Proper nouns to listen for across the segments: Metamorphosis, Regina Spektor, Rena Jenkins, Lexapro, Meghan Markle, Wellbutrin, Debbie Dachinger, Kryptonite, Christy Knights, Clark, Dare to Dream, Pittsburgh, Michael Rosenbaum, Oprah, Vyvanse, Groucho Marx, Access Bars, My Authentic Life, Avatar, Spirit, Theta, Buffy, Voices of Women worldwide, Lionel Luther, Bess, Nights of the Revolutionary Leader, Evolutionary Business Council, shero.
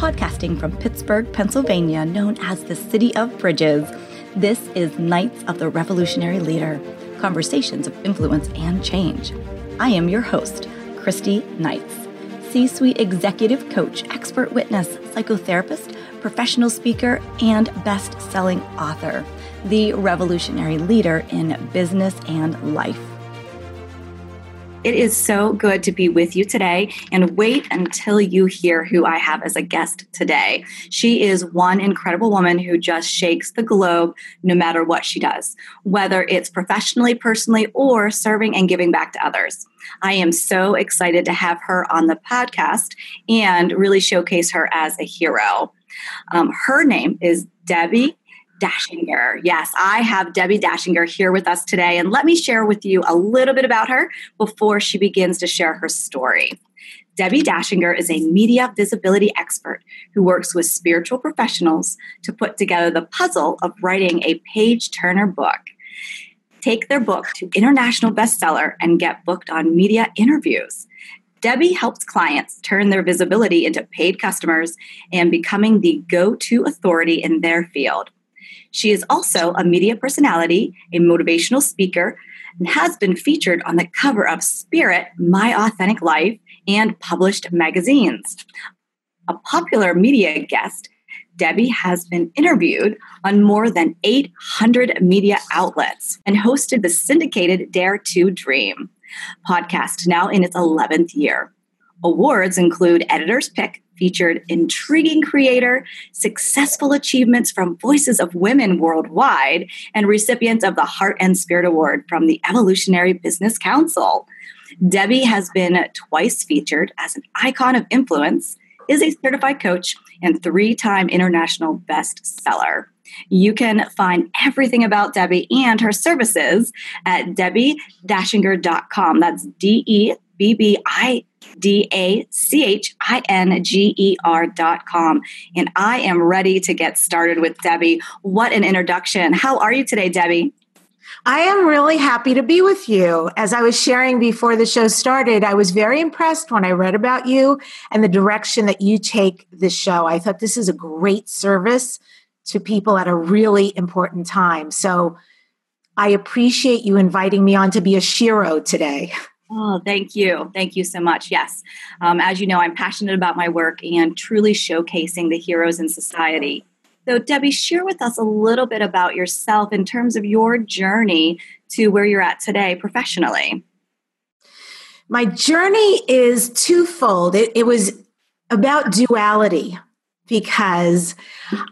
podcasting from Pittsburgh, Pennsylvania, known as the City of Bridges. This is Nights of the Revolutionary Leader, Conversations of Influence and Change. I am your host, Christy Knights, C-Suite Executive Coach, Expert Witness, Psychotherapist, Professional Speaker, and best-selling author, the revolutionary leader in business and life. It is so good to be with you today, and wait until you hear who I have as a guest today. She is one incredible woman who just shakes the globe no matter what she does, whether it's professionally, personally, or serving and giving back to others. I am so excited to have her on the podcast and really showcase her as a hero. Her name is Debbie Dachinger. Yes, I have Debbie Dachinger here with us today, and let me share with you a little bit about her before she begins to share her story. Debbie Dachinger is a media visibility expert who works with spiritual professionals to put together the puzzle of writing a page-turner book. Take their book to international bestseller and get booked on media interviews. Debbie helps clients turn their visibility into paid customers and becoming the go-to authority in their field. She is also a media personality, a motivational speaker, and has been featured on the cover of Spirit, My Authentic Life, and published magazines. A popular media guest, Debbie has been interviewed on more than 800 media outlets and hosted the syndicated Dare to Dream podcast, now in its 11th year. Awards include Editor's Pick, featured Intriguing Creator, Successful Achievements from Voices of Women Worldwide, and recipients of the Heart and Spirit Award from the Evolutionary Business Council. Debbie has been twice featured as an icon of influence, is a certified coach, and three-time international bestseller. You can find everything about Debbie and her services at debbiedachinger.com. That's DEBBIDACHINGER.com. And I am ready to get started with Debbie. What an introduction. How are you today, Debbie? I am really happy to be with you. As I was sharing before the show started, I was very impressed when I read about you and the direction that you take this show. I thought this is a great service to people at a really important time. So I appreciate you inviting me on to be a shero today. Oh, thank you. Thank you so much. Yes. As you know, I'm passionate about my work and truly showcasing the heroes in society. So Debbie, share with us a little bit about yourself in terms of your journey to where you're at today professionally. My journey is twofold. It was about duality, because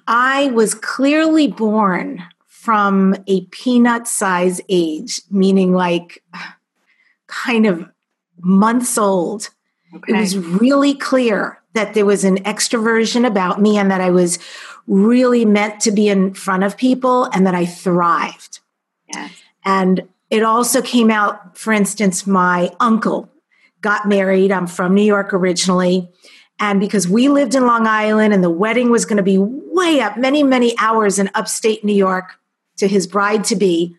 I was clearly born from a peanut size age, meaning like kind of months old. Okay. It was really clear that there was an extroversion about me and that I was really meant to be in front of people and that I thrived. Yes. And it also came out, for instance, my uncle got married. I'm from New York originally. And because we lived in Long Island and the wedding was going to be way up, many, many hours in upstate New York to his bride-to-be,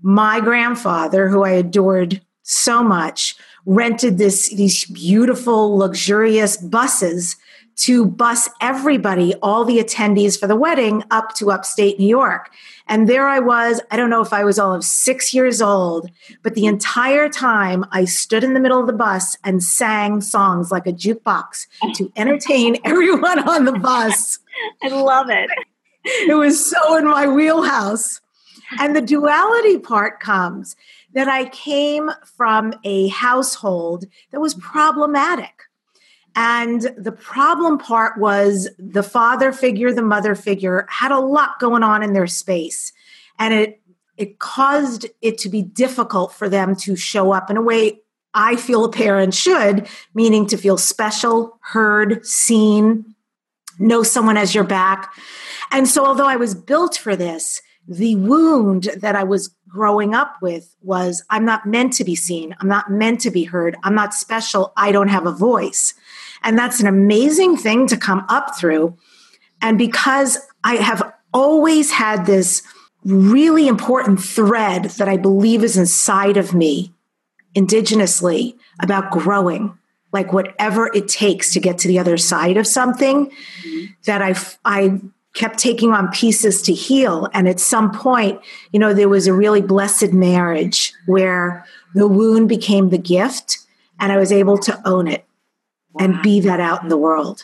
my grandfather, who I adored so much, rented these beautiful, luxurious buses to bus everybody, all the attendees for the wedding, up to upstate New York. And there I was, I don't know if I was all of 6 years old, but the entire time I stood in the middle of the bus and sang songs like a jukebox to entertain everyone on the bus. I love it. It was so in my wheelhouse. And the duality part comes that I came from a household that was problematic. And the problem part was the father figure, the mother figure had a lot going on in their space. And it caused it to be difficult for them to show up in a way I feel a parent should, meaning to feel special, heard, seen, know someone has your back. And so although I was built for this, the wound that I was growing up with was, I'm not meant to be seen. I'm not meant to be heard. I'm not special. I don't have a voice. And that's an amazing thing to come up through. And because I have always had this really important thread that I believe is inside of me, indigenously, about growing, like whatever it takes to get to the other side of something, mm-hmm. that I kept taking on pieces to heal. And at some point, you know, there was a really blessed marriage where the wound became the gift and I was able to own it. Wow. And be that out in the world.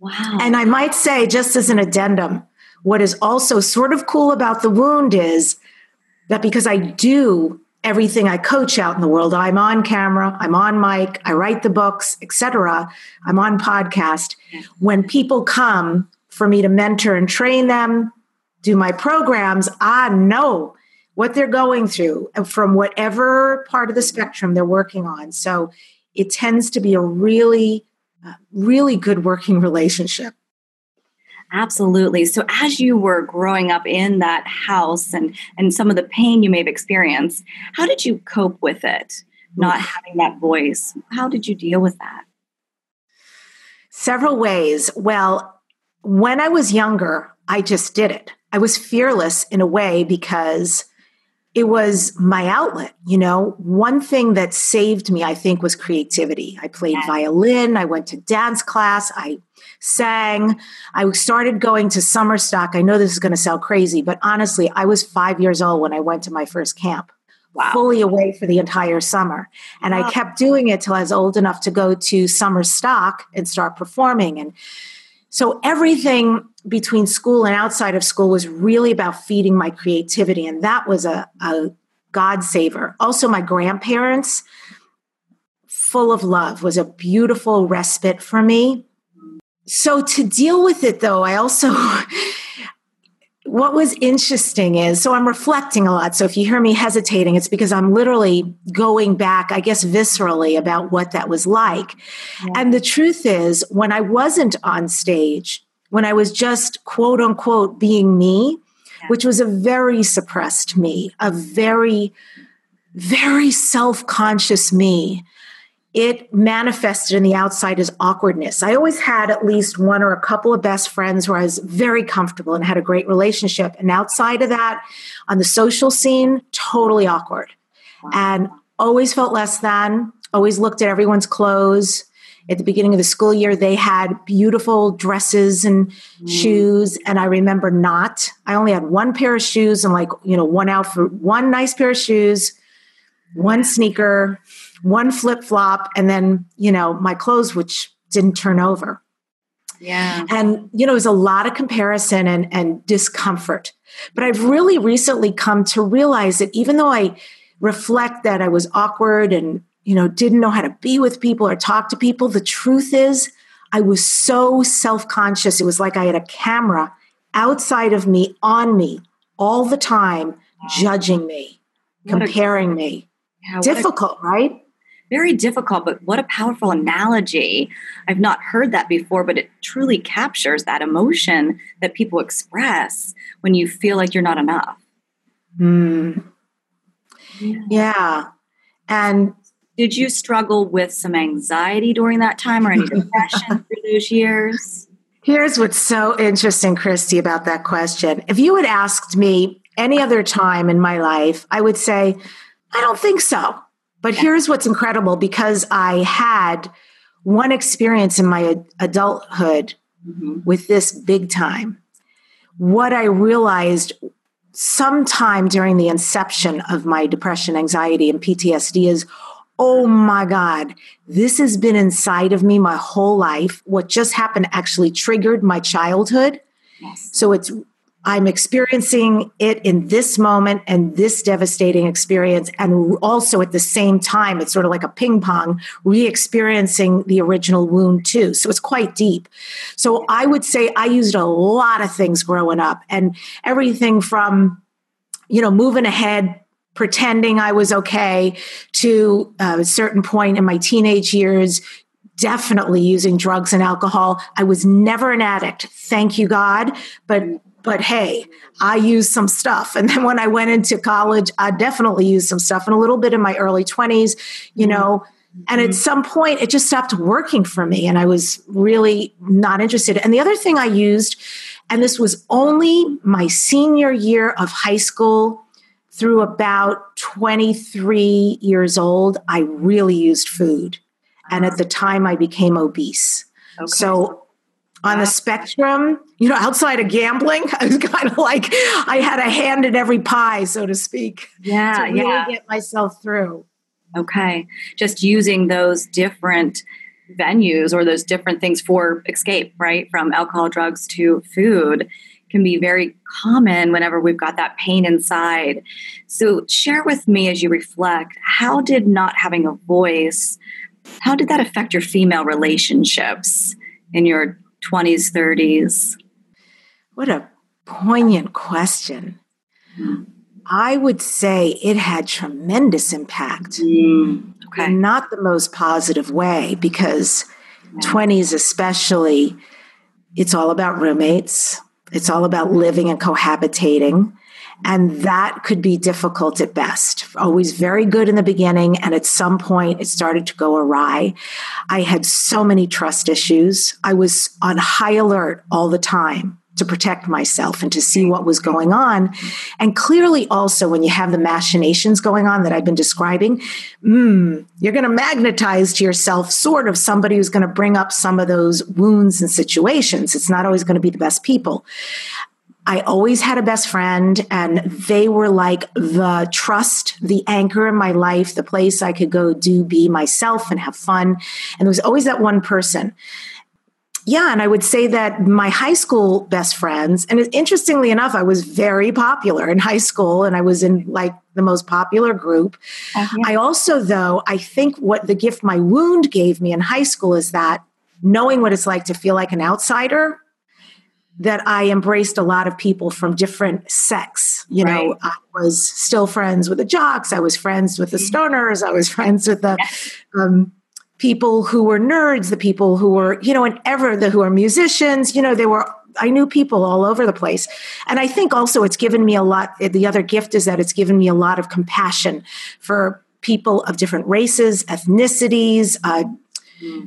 Wow. And I might say, just as an addendum, what is also sort of cool about the wound is that because I do everything I coach out in the world, I'm on camera, I'm on mic, I write the books, etc. I'm on podcast. When people come for me to mentor and train them, do my programs, I know what they're going through from whatever part of the spectrum they're working on. So it tends to be a really, really good working relationship. Absolutely. So as you were growing up in that house and some of the pain you may have experienced, how did you cope with it, not having that voice? How did you deal with that? Several ways. Well, when I was younger, I just did it. I was fearless in a way because it was my outlet. You know, one thing that saved me, I think, was creativity. I played violin. I went to dance class. I sang. I started going to summer stock. I know this is going to sound crazy, but honestly, I was 5 years old when I went to my first camp, fully away for the entire summer. And I kept doing it till I was old enough to go to summer stock and start performing. And so everything between school and outside of school was really about feeding my creativity. And that was a God saver. Also, my grandparents, full of love, was a beautiful respite for me. So to deal with it, though, I also, what was interesting is, so I'm reflecting a lot. So if you hear me hesitating, it's because I'm literally going back, I guess, viscerally about what that was like. Yeah. And the truth is, when I wasn't on stage, when I was just, quote unquote, being me, yeah. which was a very suppressed me, a very, very self-conscious me, it manifested in the outside as awkwardness. I always had at least one or a couple of best friends where I was very comfortable and had a great relationship. And outside of that, on the social scene, totally awkward. Wow. And always felt less than, always looked at everyone's clothes. At the beginning of the school year, they had beautiful dresses and shoes. And I remember not. I only had one pair of shoes and, like, you know, one outfit, one nice pair of shoes, one sneaker, one flip-flop, and then, you know, my clothes, which didn't turn over. Yeah. And, you know, it was a lot of comparison and discomfort. But I've really recently come to realize that even though I reflect that I was awkward and, you know, didn't know how to be with people or talk to people, the truth is I was so self-conscious. It was like I had a camera outside of me, on me, all the time, judging me, comparing me. Yeah, difficult, right? Very difficult, but what a powerful analogy. I've not heard that before, but it truly captures that emotion that people express when you feel like you're not enough. Yeah. And did you struggle with some anxiety during that time or any depression through those years? Here's what's so interesting, Christy, about that question. If you had asked me any other time in my life, I would say, I don't think so. But here's what's incredible, because I had one experience in my adulthood with this big time. What I realized sometime during the inception of my depression, anxiety, and PTSD is, oh my God, this has been inside of me my whole life. What just happened actually triggered my childhood. Yes. So it's, I'm experiencing it in this moment and this devastating experience. And also at the same time, it's sort of like a ping pong, re-experiencing the original wound too. So it's quite deep. So I would say I used a lot of things growing up, and everything from, you know, moving ahead, pretending I was okay, to a certain point in my teenage years, definitely using drugs and alcohol. I was never an addict, thank you God, but hey, I used some stuff. And then when I went into college, I definitely used some stuff, and a little bit in my early 20s, you know, and at some point it just stopped working for me and I was really not interested. And the other thing I used, and this was only my senior year of high school through about 23 years old, I really used food. And at the time I became obese. Okay. So on the spectrum, you know, outside of gambling, I was kind of like, I had a hand in every pie, so to speak. Yeah. To really get myself through. Okay. Just using those different venues or those different things for escape, right? From alcohol, drugs to food can be very common whenever we've got that pain inside. So share with me as you reflect, how did not having a voice, how did that affect your female relationships in your 20s, 30s? What a poignant question. Mm. I would say it had tremendous impact. Mm. Okay. And not the most positive way, because 20s especially, it's all about roommates. It's all about living and cohabitating. And that could be difficult at best. Always very good in the beginning. And at some point, it started to go awry. I had so many trust issues. I was on high alert all the time to protect myself and to see what was going on. And clearly also when you have the machinations going on that I've been describing, you're going to magnetize to yourself sort of somebody who's going to bring up some of those wounds and situations. It's not always going to be the best people. I always had a best friend, and they were like the trust, the anchor in my life, the place I could go do, be myself and have fun. And there was always that one person. Yeah, and I would say that my high school best friends, and interestingly enough, I was very popular in high school, and I was in like the most popular group. Uh-huh. I also, though, I think what the gift my wound gave me in high school is that knowing what it's like to feel like an outsider, that I embraced a lot of people from different sects. You right. know, I was still friends with the jocks. I was friends with the stoners. I was friends with the... people who were nerds, the people who were, you know, and who are musicians, you know, I knew people all over the place. And I think also it's given me a lot, the other gift is that it's given me a lot of compassion for people of different races, ethnicities,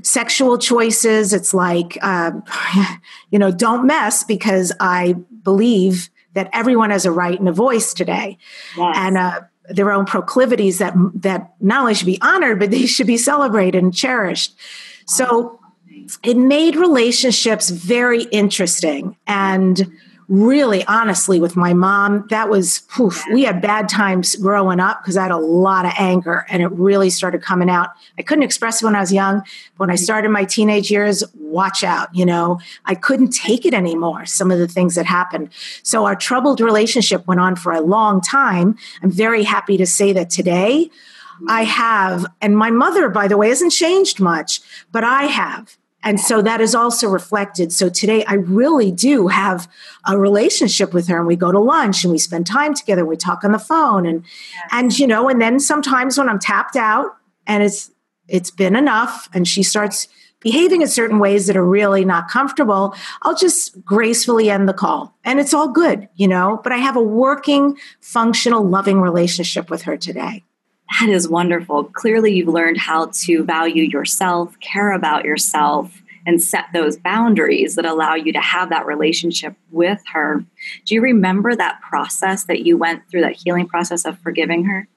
sexual choices. It's like, you know, don't mess, because I believe that everyone has a right and a voice today. Yes. And, their own proclivities that not only should be honored, but they should be celebrated and cherished. So it made relationships very interesting. And really, honestly, with my mom, that was, we had bad times growing up because I had a lot of anger, and it really started coming out. I couldn't express it when I was young. But when I started my teenage years, watch out, you know, I couldn't take it anymore, some of the things that happened. So our troubled relationship went on for a long time. I'm very happy to say that today I have, and my mother, by the way, hasn't changed much, but I have. And so that is also reflected. So today I really do have a relationship with her, and we go to lunch and we spend time together. And we talk on the phone and, you know, and then sometimes when I'm tapped out and it's been enough and she starts behaving in certain ways that are really not comfortable, I'll just gracefully end the call, and it's all good, you know, but I have a working, functional, loving relationship with her today. That is wonderful. Clearly, you've learned how to value yourself, care about yourself, and set those boundaries that allow you to have that relationship with her. Do you remember that process that you went through, that healing process of forgiving her?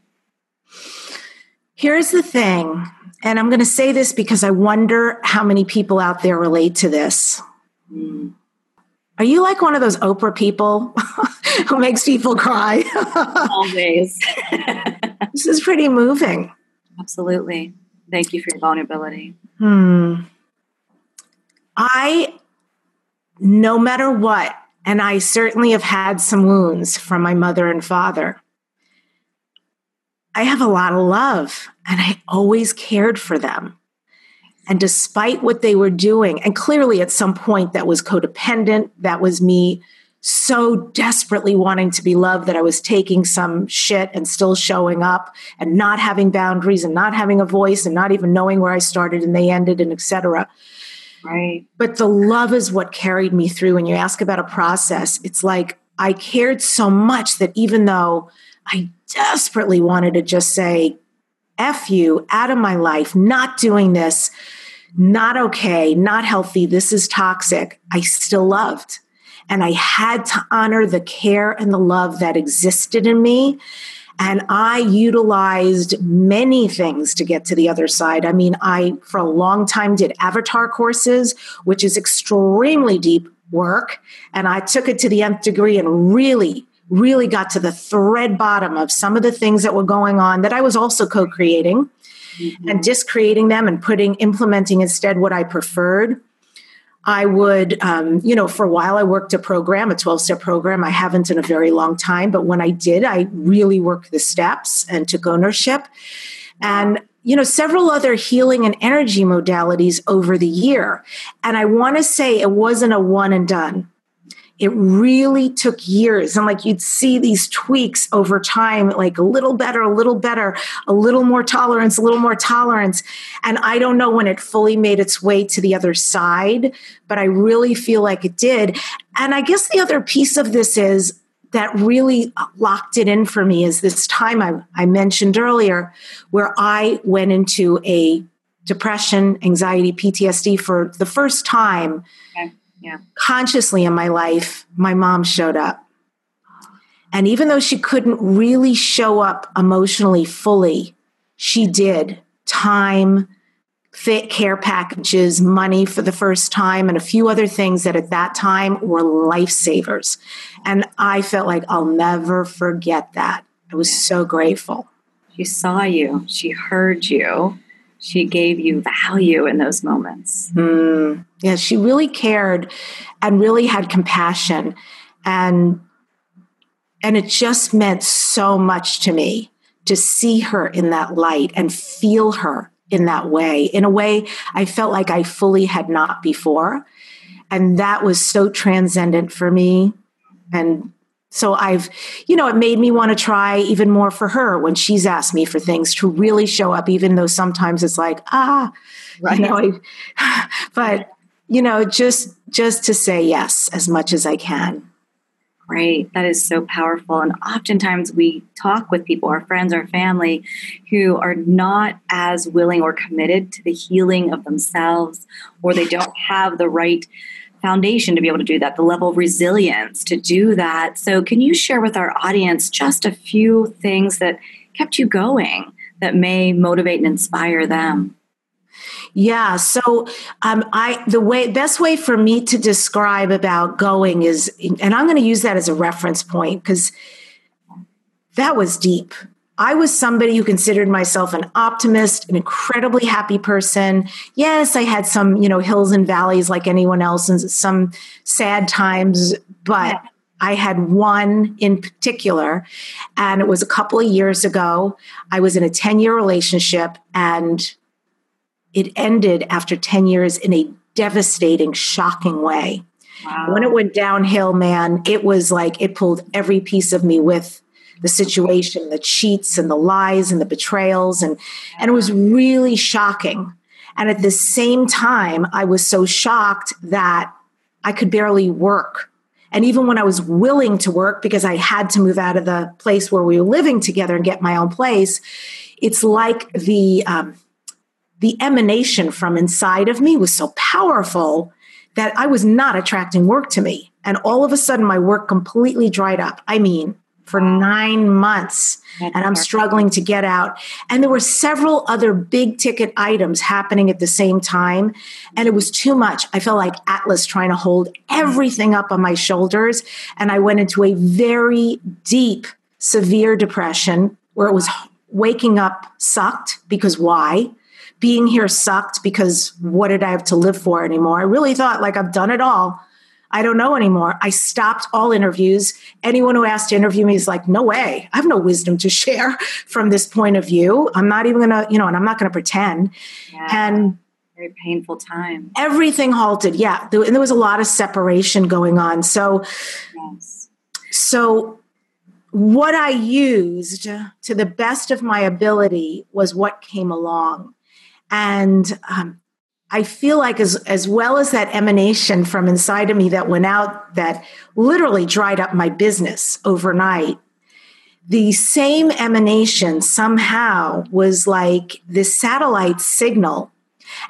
Here's the thing, and I'm going to say this because I wonder how many people out there relate to this. Mm. Are you like one of those Oprah people who makes people cry? Always. This is pretty moving. Absolutely. Thank you for your vulnerability. No matter what, and I certainly have had some wounds from my mother and father, I have a lot of love, and I always cared for them. And despite what they were doing, and clearly at some point that was codependent, that was me so desperately wanting to be loved that I was taking some shit and still showing up and not having boundaries and not having a voice and not even knowing where I started and they ended and et cetera. Right. But the love is what carried me through. And you ask about a process, it's like I cared so much that even though I desperately wanted to just say, F you, out of my life, not doing this, not okay, not healthy, this is toxic, I still loved. And I had to honor the care and the love that existed in me. And I utilized many things to get to the other side. I mean, I, for a long time, did Avatar courses, which is extremely deep work. And I took it to the nth degree and really got to the thread bottom of some of the things that were going on that I was also co-creating and discreating them and implementing instead what I preferred. I would, for a while I worked a 12-step program. I haven't in a very long time, but when I did, I really worked the steps and took ownership. And, several other healing and energy modalities over the year. And I want to say it wasn't a one and done. It really took years. And you'd see these tweaks over time, like a little better, a little more tolerance, And I don't know when it fully made its way to the other side, but I really feel like it did. And I guess the other piece of this is that really locked it in for me is this time I mentioned earlier where I went into a depression, anxiety, PTSD for the first time. Okay. Yeah. Consciously in my life, my mom showed up. And even though she couldn't really show up emotionally fully, she did. Time, fit care packages, money for the first time, and a few other things that at that time were lifesavers. And I felt like I'll never forget that. I was so grateful. She saw you. She heard you. She gave you value in those moments. Yeah, she really cared and really had compassion. And it just meant so much to me to see her in that light and feel her in that way. In a way, I felt like I fully had not before. And that was so transcendent for me. And so I've, it made me want to try even more for her when she's asked me for things to really show up, even though sometimes it's like, right. Just to say yes as much as I can. Great. That is so powerful. And oftentimes we talk with people, our friends, our family, who are not as willing or committed to the healing of themselves, or they don't have the right foundation to be able to do that, the level of resilience to do that. So can you share with our audience just a few things that kept you going that may motivate and inspire them? Yeah. So best way for me to describe about going is, and I'm going to use that as a reference point because that was deep. I was somebody who considered myself an optimist, an incredibly happy person. Yes, I had some, hills and valleys like anyone else and some sad times, but I had one in particular, and it was a couple of years ago. I was in a 10-year relationship, and it ended after 10 years in a devastating, shocking way. Wow. When it went downhill, man, it was like it pulled every piece of me with the situation, the cheats and the lies and the betrayals. And it was really shocking. And at the same time, I was so shocked that I could barely work. And even when I was willing to work, because I had to move out of the place where we were living together and get my own place, it's like the emanation from inside of me was so powerful that I was not attracting work to me. And all of a sudden, my work completely dried up. I mean, for 9 months, and I'm struggling to get out. And there were several other big ticket items happening at the same time, and it was too much. I felt like Atlas trying to hold everything up on my shoulders, and I went into a very deep, severe depression where it was waking up sucked, because why? Being here sucked, because what did I have to live for anymore? I really thought like I've done it all. I don't know anymore. I stopped all interviews. Anyone who asked to interview me is like, no way. I have no wisdom to share from this point of view. I'm not even going to, and I'm not going to pretend. Yeah, and very painful time. Everything halted. Yeah. And there was a lot of separation going on. So, So what I used to the best of my ability was what came along. And, I feel like as well as that emanation from inside of me that went out, that literally dried up my business overnight, the same emanation somehow was like this satellite signal.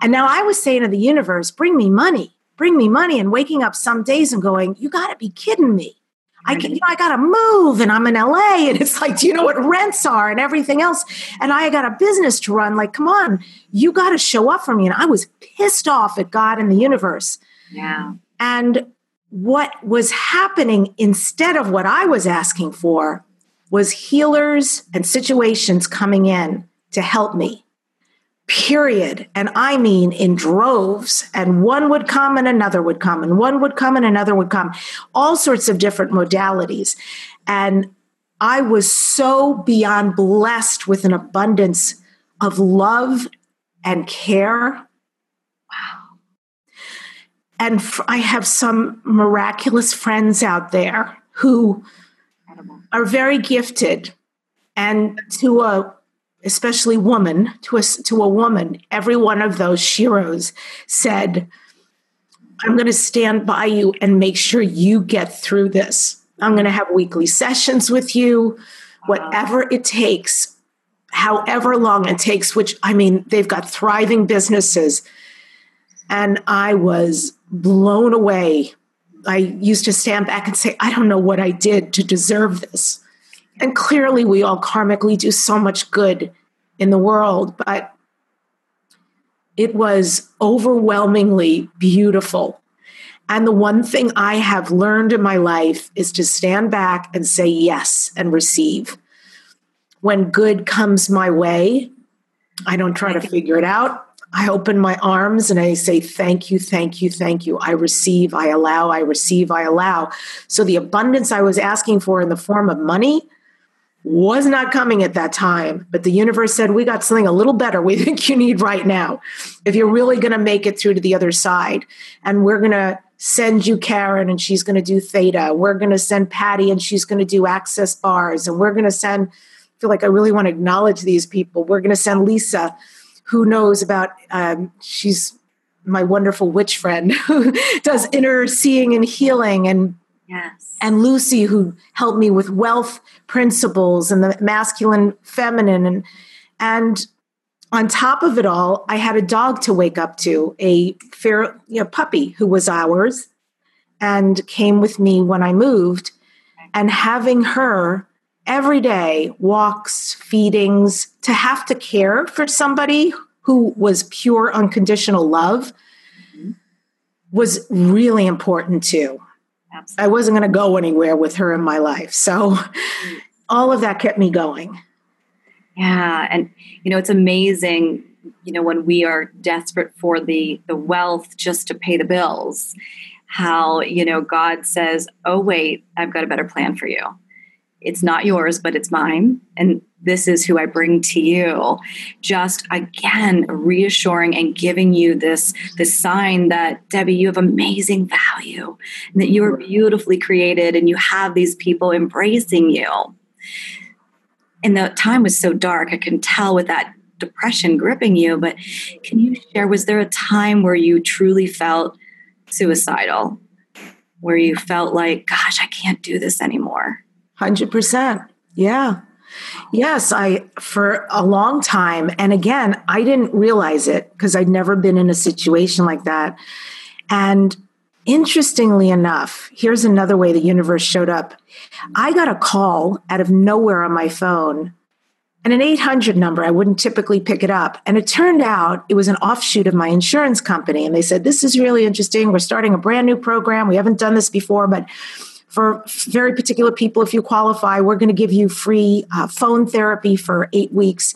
And now I was saying to the universe, bring me money, and waking up some days and going, you got to be kidding me. I gotta move and I'm in LA and it's like, do you know what rents are and everything else? And I got a business to run. Like, come on, you got to show up for me. And I was pissed off at God and the universe. Yeah. And what was happening instead of what I was asking for was healers and situations coming in to help me. Period. And I mean in droves, and one would come and another would come and one would come and another would come, all sorts of different modalities. And I was so beyond blessed with an abundance of love and care. Wow. And I have some miraculous friends out there who are very gifted, and to a woman, every one of those Shiros said, I'm going to stand by you and make sure you get through this. I'm going to have weekly sessions with you, whatever it takes, however long it takes, which, I mean, they've got thriving businesses. And I was blown away. I used to stand back and say, I don't know what I did to deserve this. And clearly we all karmically do so much good in the world, but it was overwhelmingly beautiful. And the one thing I have learned in my life is to stand back and say yes and receive. When good comes my way, I don't try to figure it out. I open my arms and I say, thank you, thank you, thank you. I receive, I allow, I receive, I allow. So the abundance I was asking for in the form of money was not coming at that time, but the universe said, we got something a little better we think you need right now if you're really going to make it through to the other side. And we're going to send you Karen and she's going to do Theta. We're going to send Patty and she's going to do Access Bars. And we're going to send, I feel like I really want to acknowledge these people. We're going to send Lisa, who knows about, she's my wonderful witch friend who does inner seeing and healing, and yes. And Lucy, who helped me with wealth principles and the masculine, feminine. And on top of it all, I had a dog to wake up to, a puppy who was ours and came with me when I moved. And having her every day, walks, feedings, to have to care for somebody who was pure, unconditional love, mm-hmm, was really important too. Absolutely. I wasn't going to go anywhere with her in my life. So all of that kept me going. Yeah. And, you know, it's amazing, you know, when we are desperate for the wealth just to pay the bills, how, you know, God says, oh, wait, I've got a better plan for you. It's not yours, but it's mine. And this is who I bring to you. Just, again, reassuring and giving you this sign that, Debbie, you have amazing value and that you are beautifully created and you have these people embracing you. And the time was so dark. I can tell with that depression gripping you, but can you share, was there a time where you truly felt suicidal, where you felt like, gosh, I can't do this anymore? 100%. Yeah. Yes. For a long time. And again, I didn't realize it because I'd never been in a situation like that. And interestingly enough, here's another way the universe showed up. I got a call out of nowhere on my phone, and an 800 number. I wouldn't typically pick it up. And it turned out it was an offshoot of my insurance company. And they said, this is really interesting. We're starting a brand new program. We haven't done this before, but for very particular people, if you qualify, we're going to give you free phone therapy for 8 weeks.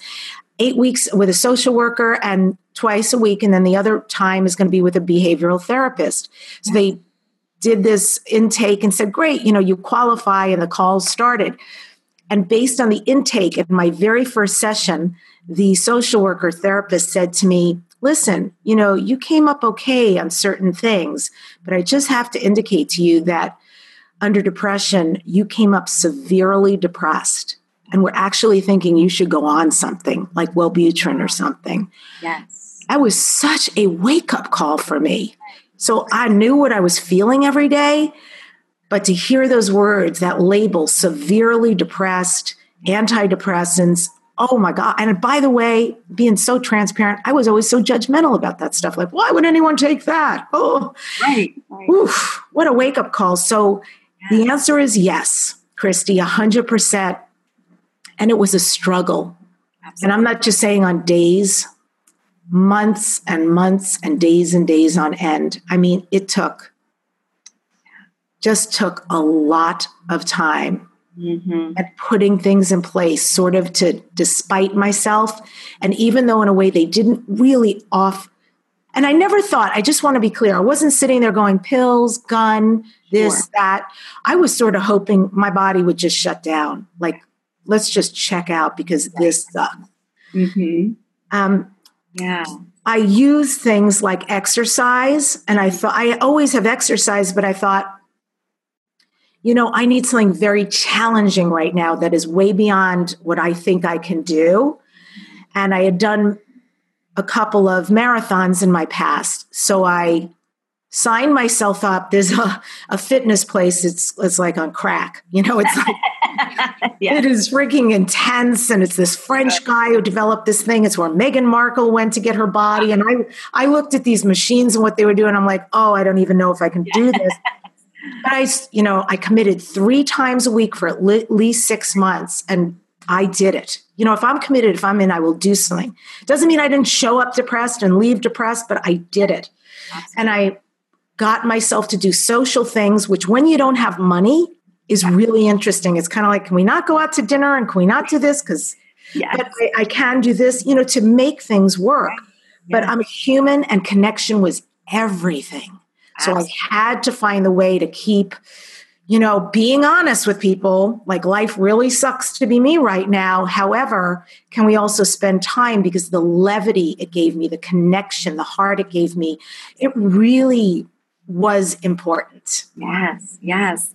8 weeks with a social worker and twice a week. And then the other time is going to be with a behavioral therapist. So they did this intake and said, great, you know, you qualify, and the calls started. And based on the intake at my very first session, the social worker therapist said to me, listen, you know, you came up okay on certain things, but I just have to indicate to you that under depression, you came up severely depressed, and we're actually thinking you should go on something like Wellbutrin or something. Yes. That was such a wake-up call for me. So I knew what I was feeling every day, but to hear those words, that label, severely depressed, antidepressants, oh my God. And by the way, being so transparent, I was always so judgmental about that stuff. Like, why would anyone take that? Oh, right. Oof, what a wake-up call. So The answer is yes, Christy, 100%. And it was a struggle. Absolutely. And I'm not just saying on days, months and months and days on end. I mean, it took a lot of time and putting things in place sort of to despite myself. And even though in a way they didn't really and I never thought, I just want to be clear, I wasn't sitting there going pills, gun, this, that. I was sort of hoping my body would just shut down. Like, let's just check out because this sucks. I use things like exercise, and I thought I always have exercised, but I thought, you know, I need something very challenging right now that is way beyond what I think I can do. And I had done a couple of marathons in my past. So I signed myself up. There's a fitness place. It's like on crack, you know, it's like, it is freaking intense. And it's this French guy who developed this thing. It's where Meghan Markle went to get her body. And I looked at these machines and what they were doing. I'm like, oh, I don't even know if I can do this. But I committed 3 times a week for at least 6 months, and I did it. You know, if I'm committed, if I'm in, I will do something. Doesn't mean I didn't show up depressed and leave depressed, but I did it. Awesome. And I got myself to do social things, which when you don't have money is really interesting. It's kind of like, can we not go out to dinner and can we not do this? Because but I can do this, you know, to make things work. But I'm a human, and connection was everything. So I had to find the way to keep, you know, being honest with people, like life really sucks to be me right now. However, can we also spend time, because the levity it gave me, the connection, the heart it gave me, it really was important. Yes, yes.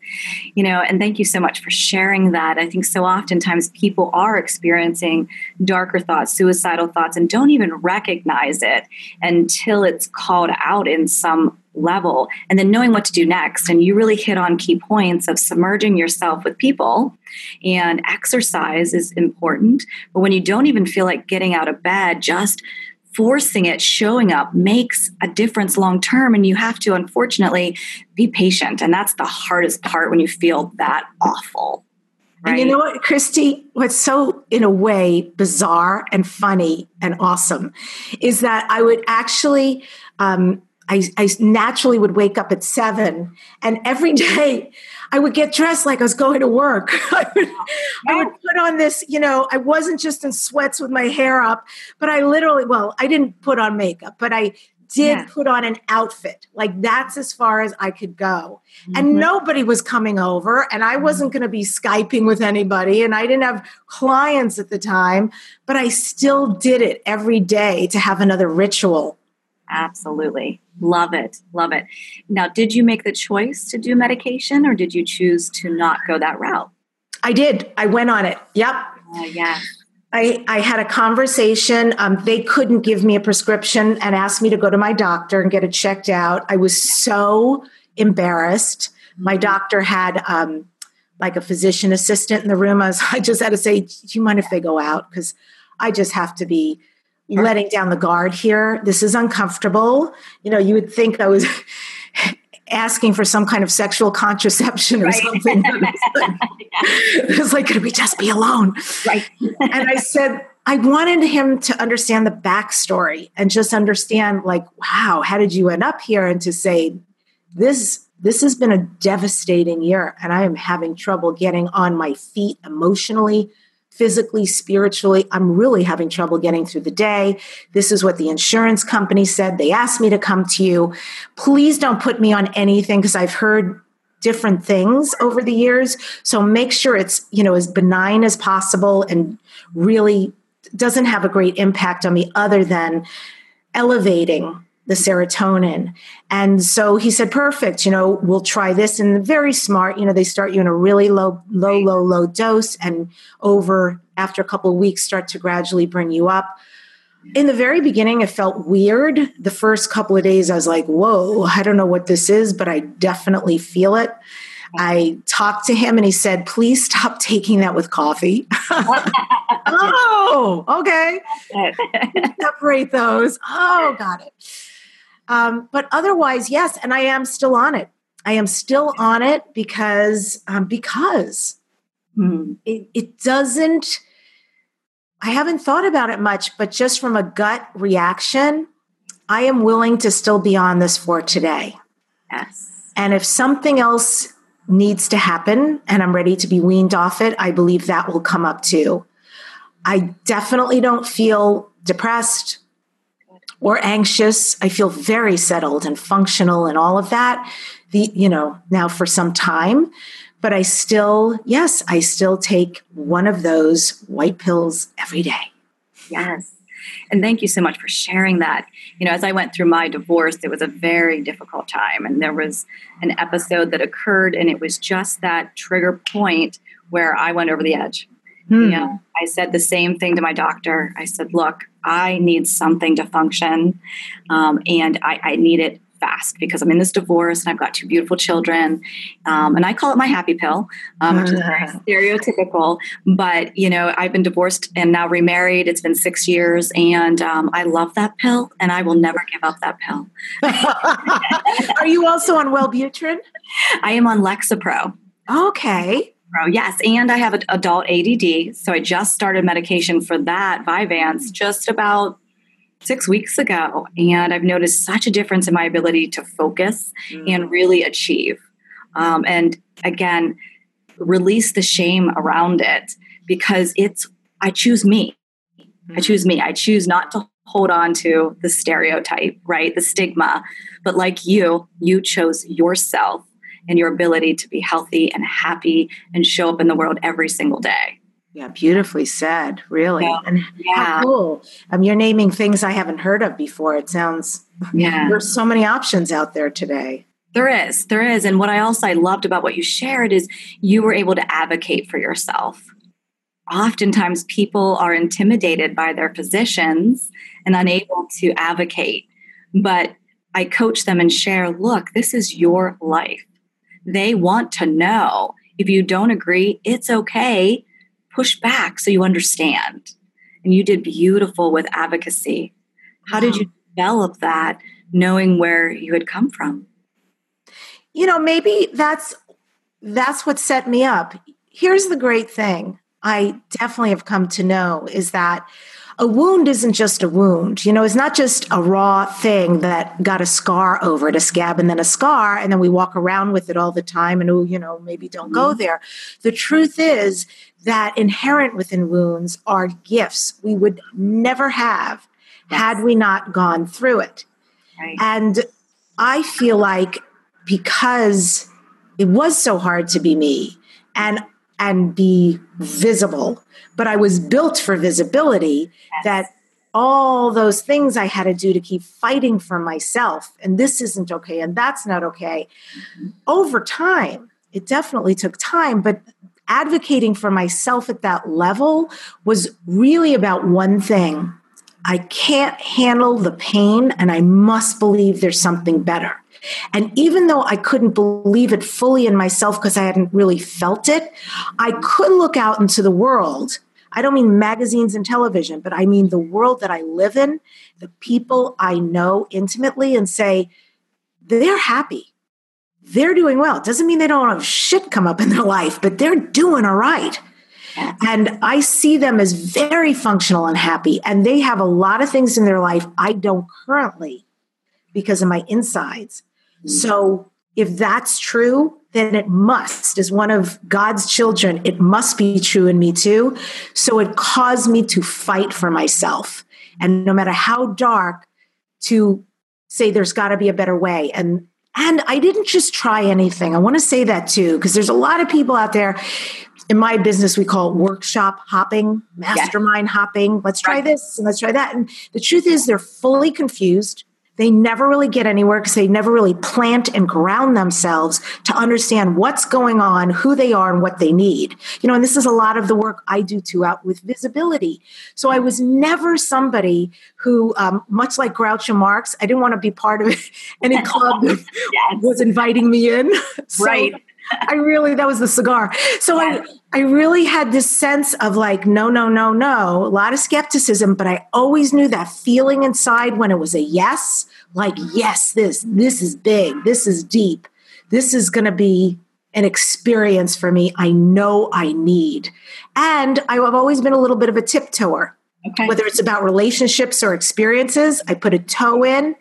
You know, and thank you so much for sharing that. I think so oftentimes people are experiencing darker thoughts, suicidal thoughts, and don't even recognize it until it's called out in some level, and then knowing what to do next. And you really hit on key points of submerging yourself with people, and exercise is important. But when you don't even feel like getting out of bed, just forcing it, showing up makes a difference long term. And you have to, unfortunately, be patient. And that's the hardest part when you feel that awful. Right? And you know what, Christy, what's so in a way bizarre and funny and awesome is that I would actually, I naturally would wake up at 7, and every day I would get dressed like I was going to work. I would put on this, you know, I wasn't just in sweats with my hair up, but I literally, well, I didn't put on makeup, but I did put on an outfit. Like, that's as far as I could go. And nobody was coming over, and I wasn't going to be Skyping with anybody, and I didn't have clients at the time, but I still did it every day to have another ritual. Absolutely. Love it. Love it. Now, did you make the choice to do medication, or did you choose to not go that route? I did. I went on it. Yep. Yeah. I had a conversation. They couldn't give me a prescription and asked me to go to my doctor and get it checked out. I was so embarrassed. My doctor had like a physician assistant in the room. I just had to say, do you mind if they go out? Because I just have to be letting down the guard here. This is uncomfortable. You know, you would think I was asking for some kind of sexual contraception or something. It was like, could we just be alone? Right. And I said, I wanted him to understand the backstory and just understand, like, wow, how did you end up here? And to say, this has been a devastating year, and I am having trouble getting on my feet emotionally, physically, spiritually. I'm really having trouble getting through the day. This is what the insurance company said. They asked me to come to you. Please don't put me on anything, because I've heard different things over the years. So make sure it's, you know, as benign as possible and really doesn't have a great impact on me other than elevating the serotonin. And so he said, perfect, you know, we'll try this. And very smart, you know, they start you in a really low dose, and after a couple of weeks, start to gradually bring you up. In the very beginning, it felt weird. The first couple of days, I was like, whoa, I don't know what this is, but I definitely feel it. I talked to him, and he said, please stop taking that with coffee. Oh, okay. Separate those. Oh, got it. But otherwise, yes. And I am still on it. I am still on it because it doesn't, I haven't thought about it much, but just from a gut reaction, I am willing to still be on this for today. Yes. And if something else needs to happen and I'm ready to be weaned off it, I believe that will come up too. I definitely don't feel depressed or anxious. I feel very settled and functional and all of that, now for some time. But I still, yes, I still take one of those white pills every day. Yes. And thank you so much for sharing that. You know, as I went through my divorce, it was a very difficult time. And there was an episode that occurred, and it was just that trigger point where I went over the edge. Hmm. Yeah, you know, I said the same thing to my doctor. I said, look, I need something to function. And I need it fast because I'm in this divorce and I've got two beautiful children. And I call it my happy pill, which is very stereotypical. But, you know, I've been divorced and now remarried. It's been 6 years and I love that pill and I will never give up that pill. Are you also on Wellbutrin? I am on Lexapro. Okay. Yes. And I have an adult ADD. So I just started medication for that, Vyvanse, just about 6 weeks ago. And I've noticed such a difference in my ability to focus and really achieve. And again, release the shame around it because I choose me. I choose me. I choose not to hold on to the stereotype, right? The stigma. But like you chose yourself and your ability to be healthy and happy and show up in the world every single day. Yeah, beautifully said, really. Yeah. And how cool. You're naming things I haven't heard of before. It sounds, there's so many options out there today. There is. And what I loved about what you shared is you were able to advocate for yourself. Oftentimes people are intimidated by their physicians and unable to advocate. But I coach them and share, look, this is your life. They want to know. If you don't agree, it's okay. Push back so you understand. And you did beautiful with advocacy. How did you develop that, knowing where you had come from? You know, maybe that's what set me up. Here's the great thing I definitely have come to know is that a wound isn't just a wound. You know, it's not just a raw thing that got a scar over it, a scab and then a scar, and then we walk around with it all the time and, maybe don't go there. The truth is that inherent within wounds are gifts we would never have had we not gone through it. Right. And I feel like because it was so hard to be me and be visible, but I was built for visibility, that all those things I had to do to keep fighting for myself, and this isn't okay, and that's not okay. Over time, it definitely took time, but advocating for myself at that level was really about one thing. I can't handle the pain, and I must believe there's something better. And even though I couldn't believe it fully in myself because I hadn't really felt it, I could look out into the world. I don't mean magazines and television, but I mean the world that I live in, the people I know intimately, and say, they're happy. They're doing well. It doesn't mean they don't have shit come up in their life, but they're doing all right. And I see them as very functional and happy. And they have a lot of things in their life I don't currently because of my insides. So if that's true, then it must, as one of God's children, it must be true in me too. So it caused me to fight for myself. And no matter how dark, to say there's got to be a better way. And I didn't just try anything. I want to say that too, because there's a lot of people out there. In my business, we call it workshop hopping, mastermind hopping. Let's try this and let's try that. And the truth is they're fully confused. They never really get anywhere because they never really plant and ground themselves to understand what's going on, who they are, and what they need. You know, and this is a lot of the work I do too out with visibility. So I was never somebody who, much like Groucho Marx, I didn't want to be part of any club that was inviting me in. So that was the cigar. So I really had this sense of like, no, a lot of skepticism, but I always knew that feeling inside when it was a yes, like, yes, this is big, this is deep. this is going to be an experience for me I know I need. And I have always been a little bit of a tiptoer. Okay. Whether it's about relationships or experiences, I put a toe in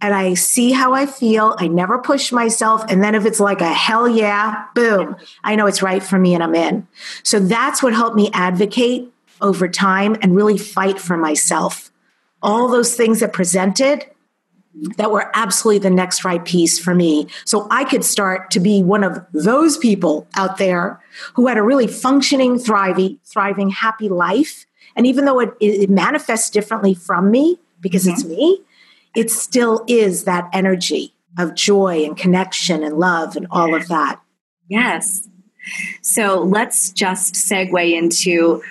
and I see how I feel. I never push myself. And then if it's like a hell yeah, boom, I know it's right for me and I'm in. So that's what helped me advocate over time and really fight for myself. All those things that presented that were absolutely the next right piece for me. So I could start to be one of those people out there who had a really functioning, thriving, happy life. And even though it manifests differently from me, because it's me, it still is that energy of joy and connection and love and all of that. Yes. So let's just segue into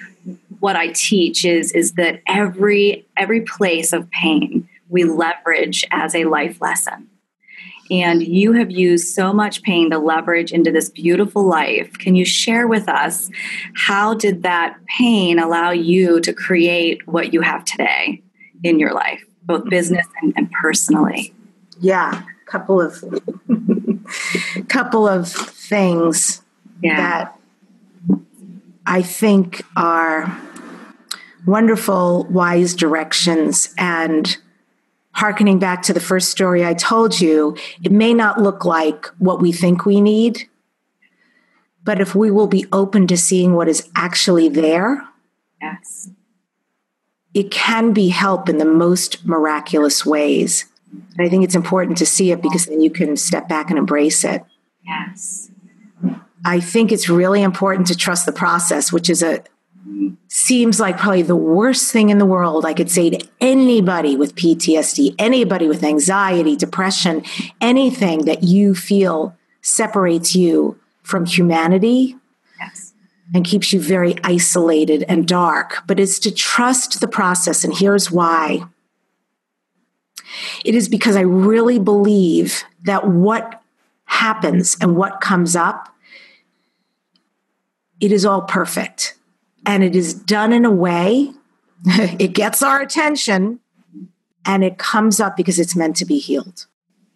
what I teach is that every place of pain we leverage as a life lesson. And you have used so much pain to leverage into this beautiful life. Can you share with us, how did that pain allow you to create what you have today in your life, both business and personally? Yeah, couple of things that I think are wonderful, wise directions. And hearkening back to the first story I told you, it may not look like what we think we need, but if we will be open to seeing what is actually there, yes, it can be help in the most miraculous ways. And I think it's important to see it because then you can step back and embrace it. Yes. I think it's really important to trust the process, which is seems like probably the worst thing in the world I could say to anybody with PTSD, anybody with anxiety, depression, anything that you feel separates you from humanity and keeps you very isolated and dark. But it's to trust the process. And here's why. It is because I really believe that what happens and what comes up, it is all perfect. And it is done in a way, it gets our attention, and it comes up because it's meant to be healed.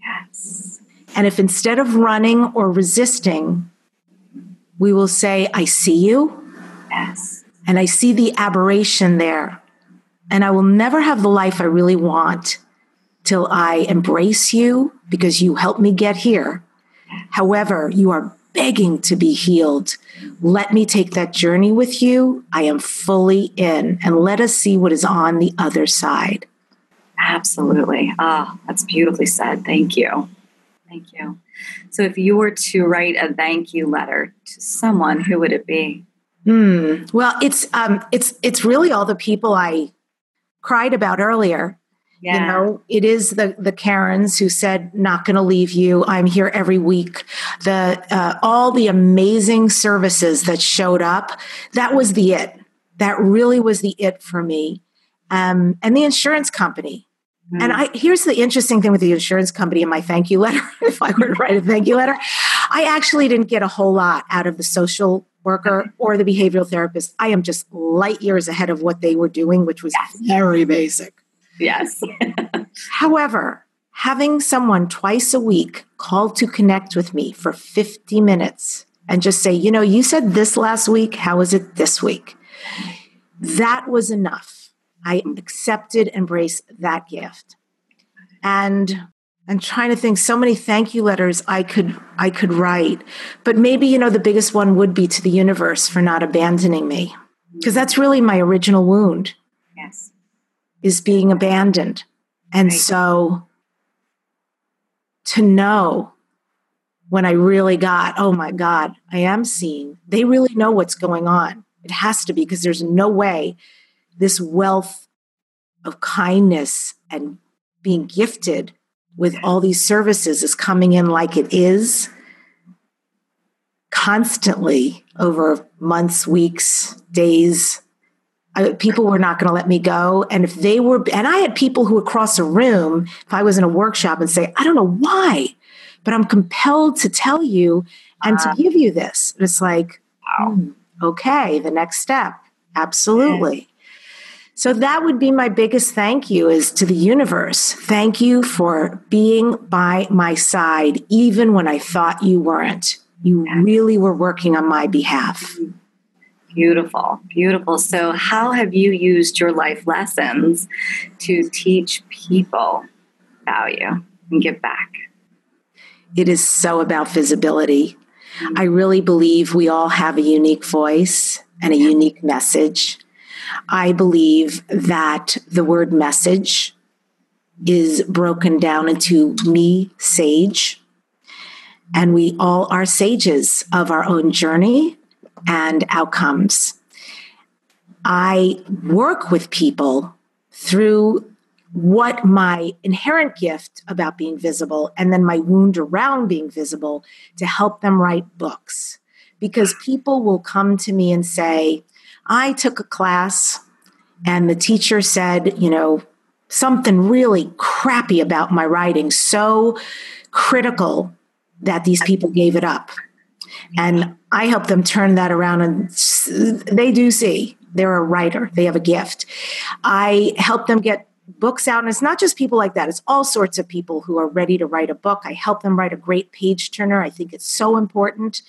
Yes. And if instead of running or resisting, we will say, I see you. Yes. And I see the aberration there. And I will never have the life I really want till I embrace you because you helped me get here. However, you are begging to be healed. Let me take that journey with you. I am fully in, and let us see what is on the other side. Absolutely. Oh, that's beautifully said. Thank you. Thank you. So if you were to write a thank you letter to someone, who would it be? Well, it's really all the people I cried about earlier. Yeah. You know, it is the Karens who said, not going to leave you. I'm here every week. All the amazing services that showed up, that was the it. That really was the it for me. And the insurance company. Mm-hmm. And here's the interesting thing with the insurance company in my thank you letter. If I were to write a thank you letter, I actually didn't get a whole lot out of the social worker or the behavioral therapist. I am just light years ahead of what they were doing, which was very basic. Yes. However, having someone twice a week call to connect with me for 50 minutes and just say, you know, you said this last week, how is it this week? That was enough. I accepted, embraced that gift. And I'm trying to think, so many thank you letters I could write, but maybe, you know, the biggest one would be to the universe for not abandoning me, because that's really my original wound. Yes. Is being abandoned. And so to know when I really got, oh my God, I am seen. They really know what's going on. It has to be, because there's no way this wealth of kindness and being gifted with all these services is coming in like it is constantly over months, weeks, days. People were not going to let me go. And if they were, and I had people who would cross a room if I was in a workshop and say, I don't know why, but I'm compelled to tell you and to give you this. And it's like, okay, the next step. Absolutely. So that would be my biggest thank you is to the universe. Thank you for being by my side, even when I thought you weren't. You really were working on my behalf. Beautiful, beautiful. So how have you used your life lessons to teach people value and give back? It is so about visibility. I really believe we all have a unique voice and a unique message. I believe that the word message is broken down into me, sage, and we all are sages of our own journey and outcomes. I work with people through what my inherent gift about being visible and then my wound around being visible to help them write books, because people will come to me and say, I took a class and the teacher said, you know, something really crappy about my writing, so critical that these people gave it up. And I help them turn that around, and they do see they're a writer. They have a gift. I help them get books out. And it's not just people like that. It's all sorts of people who are ready to write a book. I help them write a great page turner. I think it's so important.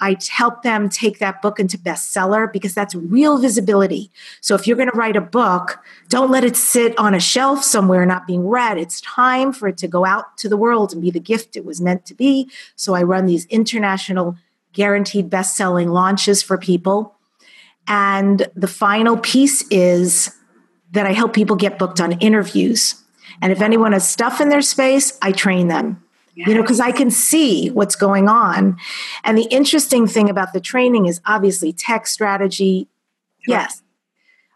I help them take that book into bestseller, because that's real visibility. So if you're going to write a book, don't let it sit on a shelf somewhere not being read. It's time for it to go out to the world and be the gift it was meant to be. So I run these international guaranteed best-selling launches for people. And the final piece is that I help people get booked on interviews. And if anyone has stuff in their space, I train them. Yes. You know, because I can see what's going on. And the interesting thing about the training is obviously tech strategy. Sure. Yes.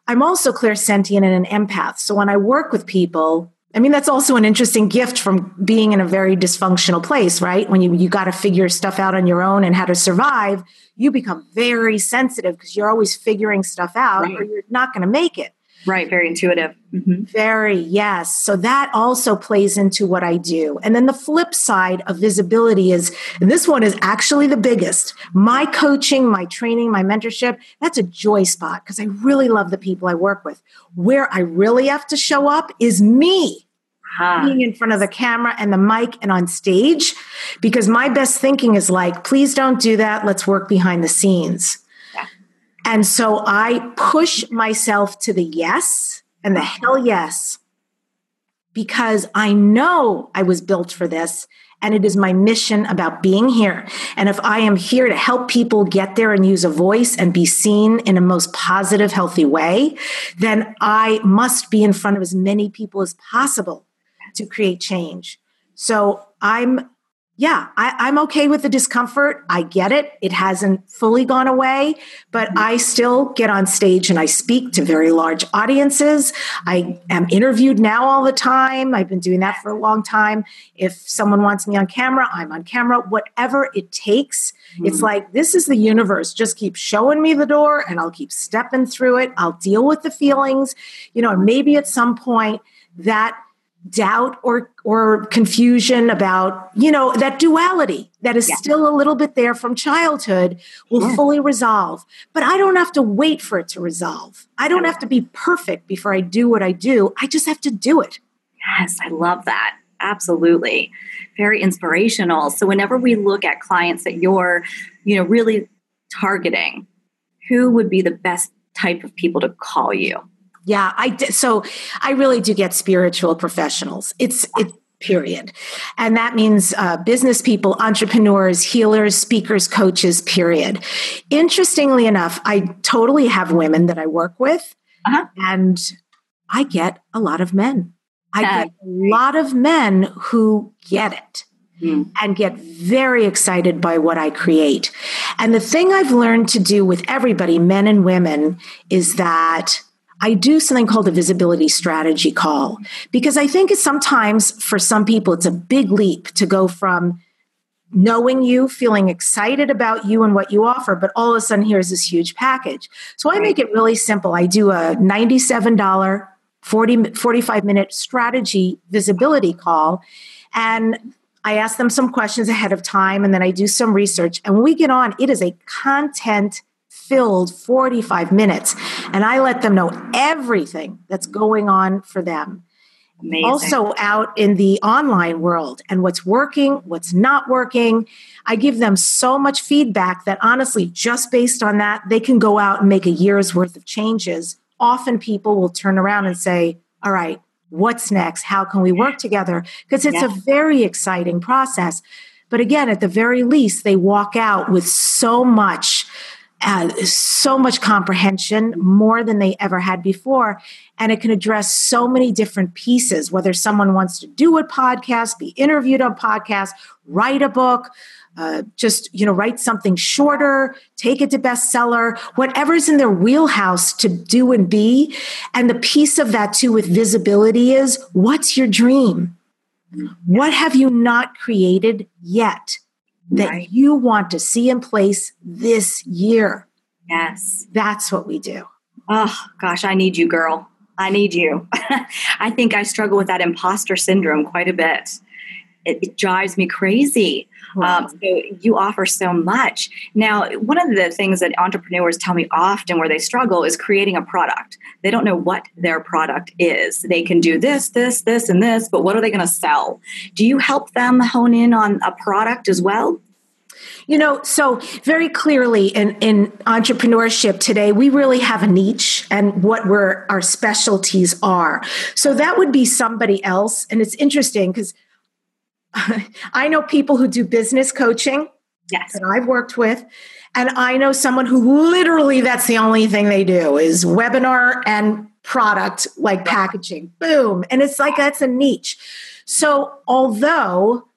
I'm also clairsentient and an empath. So when I work with people, I mean, that's also an interesting gift from being in a very dysfunctional place, right? When you got to figure stuff out on your own and how to survive, you become very sensitive because you're always figuring stuff out, right, or you're not going to make it. Right. Very intuitive. Mm-hmm. Very, yes. So that also plays into what I do. And then the flip side of visibility is, and this one is actually the biggest, my coaching, my training, my mentorship, that's a joy spot because I really love the people I work with. Where I really have to show up is me. Being in front of the camera and the mic and on stage, because my best thinking is like, please don't do that. Let's work behind the scenes. And so I push myself to the yes and the hell yes, because I know I was built for this, and it is my mission about being here. And if I am here to help people get there and use a voice and be seen in a most positive, healthy way, then I must be in front of as many people as possible to create change. So I'm okay with the discomfort. I get it. It hasn't fully gone away, but I still get on stage and I speak to very large audiences. I am interviewed now all the time. I've been doing that for a long time. If someone wants me on camera, I'm on camera, whatever it takes. It's like, this is the universe. Just keep showing me the door and I'll keep stepping through it. I'll deal with the feelings, you know, and maybe at some point that doubt or confusion about, you know, that duality that is still a little bit there from childhood will fully resolve. But I don't have to wait for it to resolve. I don't have to be perfect before I do what I do. I just have to do it. Yes, I love that. Absolutely. Very inspirational. So whenever we look at clients that you're, you know, really targeting, who would be the best type of people to call you? Yeah, so I really do get spiritual professionals. It's period. And that means business people, entrepreneurs, healers, speakers, coaches, period. Interestingly enough, I totally have women that I work with, and I get a lot of men. I get a lot of men who get it and get very excited by what I create. And the thing I've learned to do with everybody, men and women, is that I do something called a visibility strategy call, because I think it's sometimes for some people, it's a big leap to go from knowing you, feeling excited about you and what you offer, but all of a sudden here's this huge package. So I make it really simple. I do a $97, 45-minute strategy visibility call, and I ask them some questions ahead of time, and then I do some research. And when we get on, it is a content filled 45 minutes. And I let them know everything that's going on for them. Amazing. Also out in the online world and what's working, what's not working. I give them so much feedback that honestly, just based on that, they can go out and make a year's worth of changes. Often people will turn around and say, all right, what's next? How can we work together? Because it's a very exciting process. But again, at the very least, they walk out with so much comprehension, more than they ever had before. And it can address so many different pieces, whether someone wants to do a podcast, be interviewed on a podcast, write a book, write something shorter, take it to bestseller, whatever's in their wheelhouse to do and be. And the piece of that too with visibility is, what's your dream? What have you not created yet that you want to see in place this year? Yes. That's what we do. Oh, gosh, I need you, girl. I need you. I think I struggle with that imposter syndrome quite a bit. It drives me crazy. Cool. So you offer so much. Now, one of the things that entrepreneurs tell me often where they struggle is creating a product. They don't know what their product is. They can do this, this, this, and this, but what are they going to sell? Do you help them hone in on a product as well? So very clearly in entrepreneurship today, we really have a niche and what our specialties are. So that would be somebody else. And it's interesting because I know people who do business coaching that I've worked with, and I know someone who literally that's the only thing they do is webinar and product like packaging. Boom. And it's like, that's a niche. So although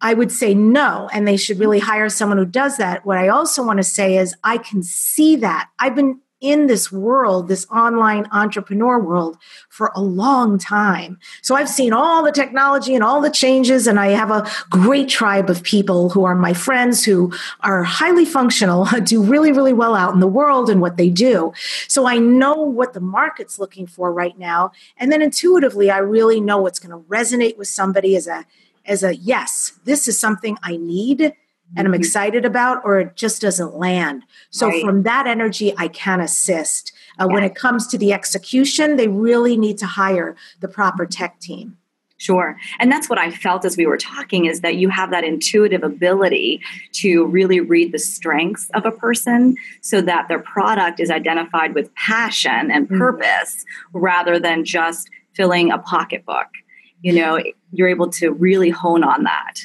I would say no, and they should really hire someone who does that, what I also want to say is I can see that. I've been in this world, this online entrepreneur world, for a long time. So I've seen all the technology and all the changes, and I have a great tribe of people who are my friends who are highly functional, do really, really well out in the world and what they do. So I know what the market's looking for right now. And then intuitively, I really know what's going to resonate with somebody as a yes, this is something I need and I'm excited about, or it just doesn't land. So from that energy, I can assist. When it comes to the execution, they really need to hire the proper tech team. Sure. And that's what I felt as we were talking, is that you have that intuitive ability to really read the strengths of a person so that their product is identified with passion and purpose rather than just filling a pocketbook. You're able to really hone on that.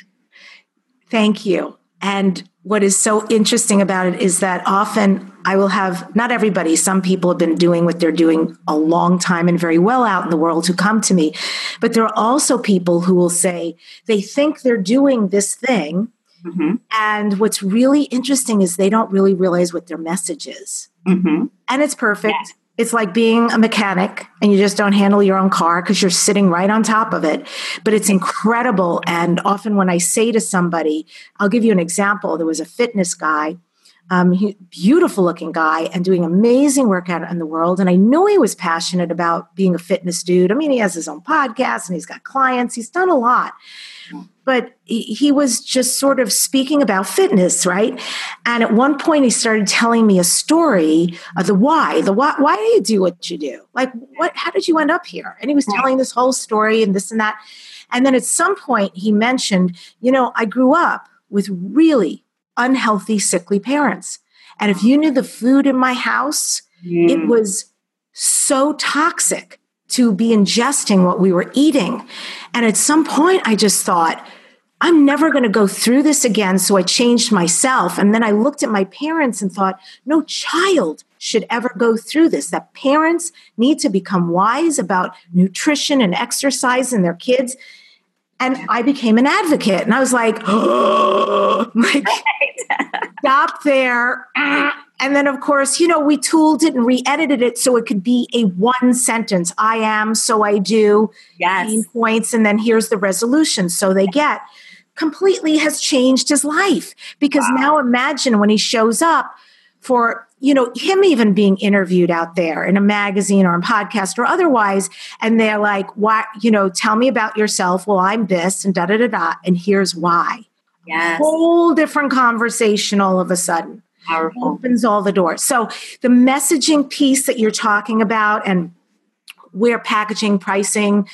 Thank you. And what is so interesting about it is that often I will have, not everybody, some people have been doing what they're doing a long time and very well out in the world who come to me. But there are also people who will say they think they're doing this thing. Mm-hmm. And what's really interesting is they don't really realize what their message is. Mm-hmm. And it's perfect. Yes. It's like being a mechanic and you just don't handle your own car because you're sitting right on top of it. But it's incredible. And often when I say to somebody, I'll give you an example. There was a fitness guy, beautiful looking guy, and doing amazing work out in the world. And I knew he was passionate about being a fitness dude. I mean, he has his own podcast and he's got clients. He's done a lot. But he was just sort of speaking about fitness, right? And at one point, he started telling me a story of why do you do what you do? Like, how did you end up here? And he was telling this whole story and this and that. And then at some point, he mentioned, I grew up with really unhealthy, sickly parents. And if you knew the food in my house, it was so toxic to be ingesting what we were eating. And at some point, I just thought, I'm never going to go through this again. So I changed myself. And then I looked at my parents and thought, no child should ever go through this, that parents need to become wise about nutrition and exercise in their kids. And I became an advocate. And I was like, stop there. And then, of course, we tooled it and re-edited it so it could be a one sentence. I am, so I do, main points, and then here's the resolution. So they get completely has changed his life. Because now imagine when he shows up for, him even being interviewed out there in a magazine or a podcast or otherwise. And they're like, why, tell me about yourself. Well, I'm this and da, da, da, da. And here's why. Yes. Whole different conversation all of a sudden. powerful. Opens all the doors. So the messaging piece that you're talking about and where packaging, pricing,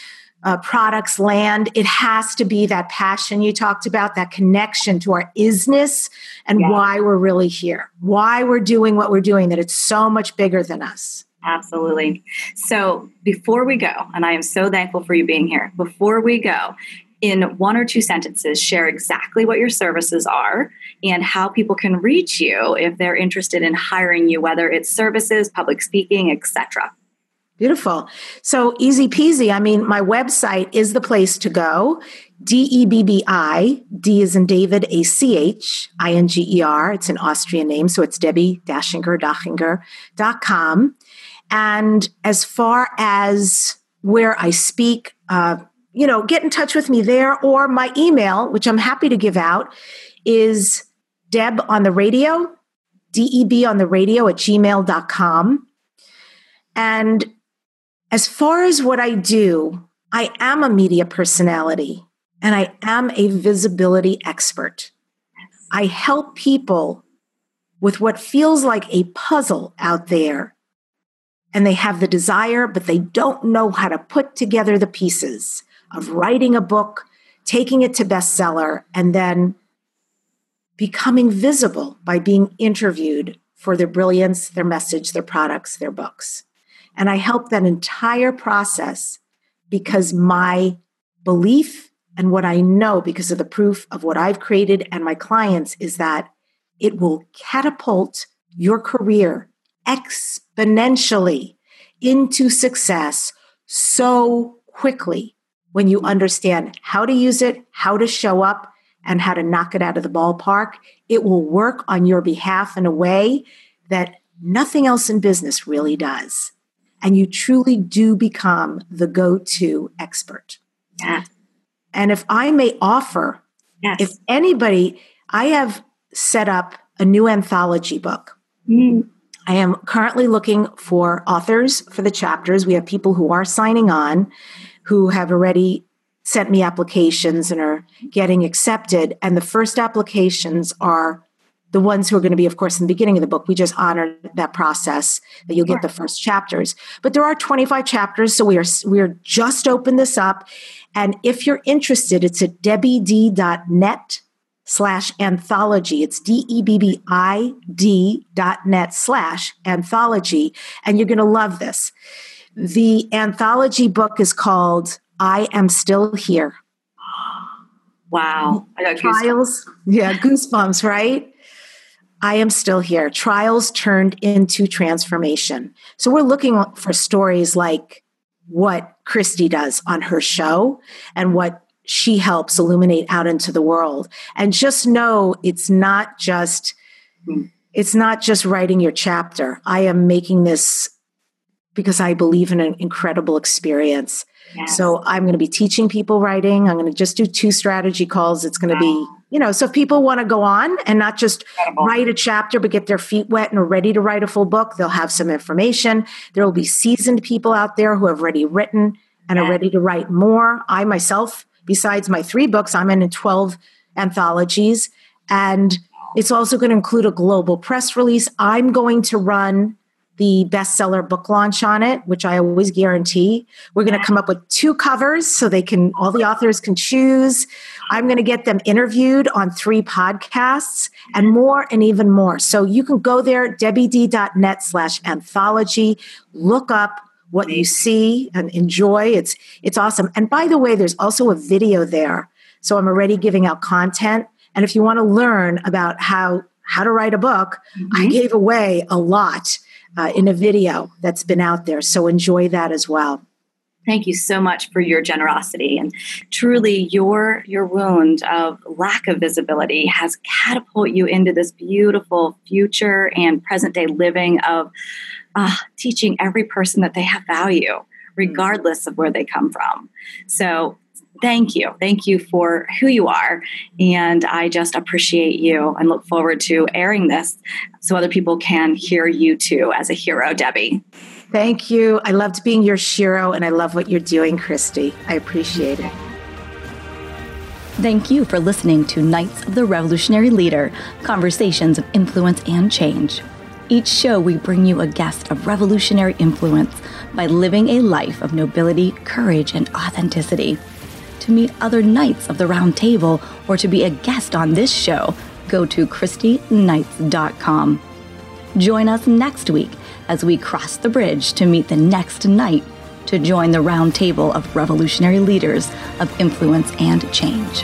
products land, it has to be that passion you talked about, that connection to our isness and why we're really here, why we're doing what we're doing, that it's so much bigger than us. Absolutely. So before we go, and I am so thankful for you being here, before we go, in one or two sentences, share exactly what your services are and how people can reach you if they're interested in hiring you, whether it's services, public speaking, etc. Beautiful. So easy peasy. I mean, my website is the place to go. Debbi, D as in David, Achinger. It's an Austrian name. So it's Debbie Dachinger.com. And as far as where I speak, get in touch with me there, or my email, which I'm happy to give out, is debontheradio@gmail.com. And as far as what I do, I am a media personality and I am a visibility expert. I help people with what feels like a puzzle out there, and they have the desire, but they don't know how to put together the pieces of writing a book, taking it to bestseller, and then becoming visible by being interviewed for their brilliance, their message, their products, their books. And I help that entire process because my belief and what I know because of the proof of what I've created and my clients is that it will catapult your career exponentially into success so quickly when you understand how to use it, how to show up, and how to knock it out of the ballpark. It will work on your behalf in a way that nothing else in business really does. And you truly do become the go-to expert. Yeah. And if I may offer, if anybody, I have set up a new anthology book. Mm. I am currently looking for authors for the chapters. We have people who are signing on, who have already sent me applications and are getting accepted. And the first applications are the ones who are going to be, of course, in the beginning of the book. We just honor that process that you'll get the first chapters. But there are 25 chapters, so we are just open this up. And if you're interested, it's at debbiD.net/anthology. It's debbiD.net/anthology. And you're going to love this. The anthology book is called I Am Still Here. Wow. I got goosebumps. Trials. Yeah, goosebumps, right? I am still here. Trials turned into transformation. So we're looking for stories like what Christy does on her show and what she helps illuminate out into the world. And just know it's not just writing your chapter. I am making this because I believe in an incredible experience. Yes. So I'm going to be teaching people writing. I'm going to just do 2 strategy calls. It's going to be, so if people want to go on and not just write a chapter, but get their feet wet and are ready to write a full book, they'll have some information. There will be seasoned people out there who have already written and are ready to write more. I myself, besides my 3 books, I'm in 12 anthologies. And it's also going to include a global press release. I'm going to run the bestseller book launch on it, which I always guarantee. We're going to come up with 2 covers so all the authors can choose. I'm going to get them interviewed on 3 podcasts and more and even more. So you can go there, debbiD.net/anthology, look up what you see and enjoy. It's awesome. And by the way, there's also a video there. So I'm already giving out content. And if you want to learn about how to write a book, I gave away a lot in a video that's been out there. So enjoy that as well. Thank you so much for your generosity. And truly, your wound of lack of visibility has catapulted you into this beautiful future and present day living of teaching every person that they have value, regardless of where they come from. So thank you. Thank you for who you are. And I just appreciate you and look forward to airing this so other people can hear you too as a hero, Debbie. Thank you. I loved being your hero and I love what you're doing, Christy. I appreciate it. Thank you for listening to Nights of the Revolutionary Leader, Conversations of Influence and Change. Each show, we bring you a guest of revolutionary influence by living a life of nobility, courage, and authenticity. To meet other Knights of the Round Table or to be a guest on this show, go to ChristyKnights.com. Join us next week as we cross the bridge to meet the next Knight to join the Round Table of Revolutionary Leaders of Influence and Change.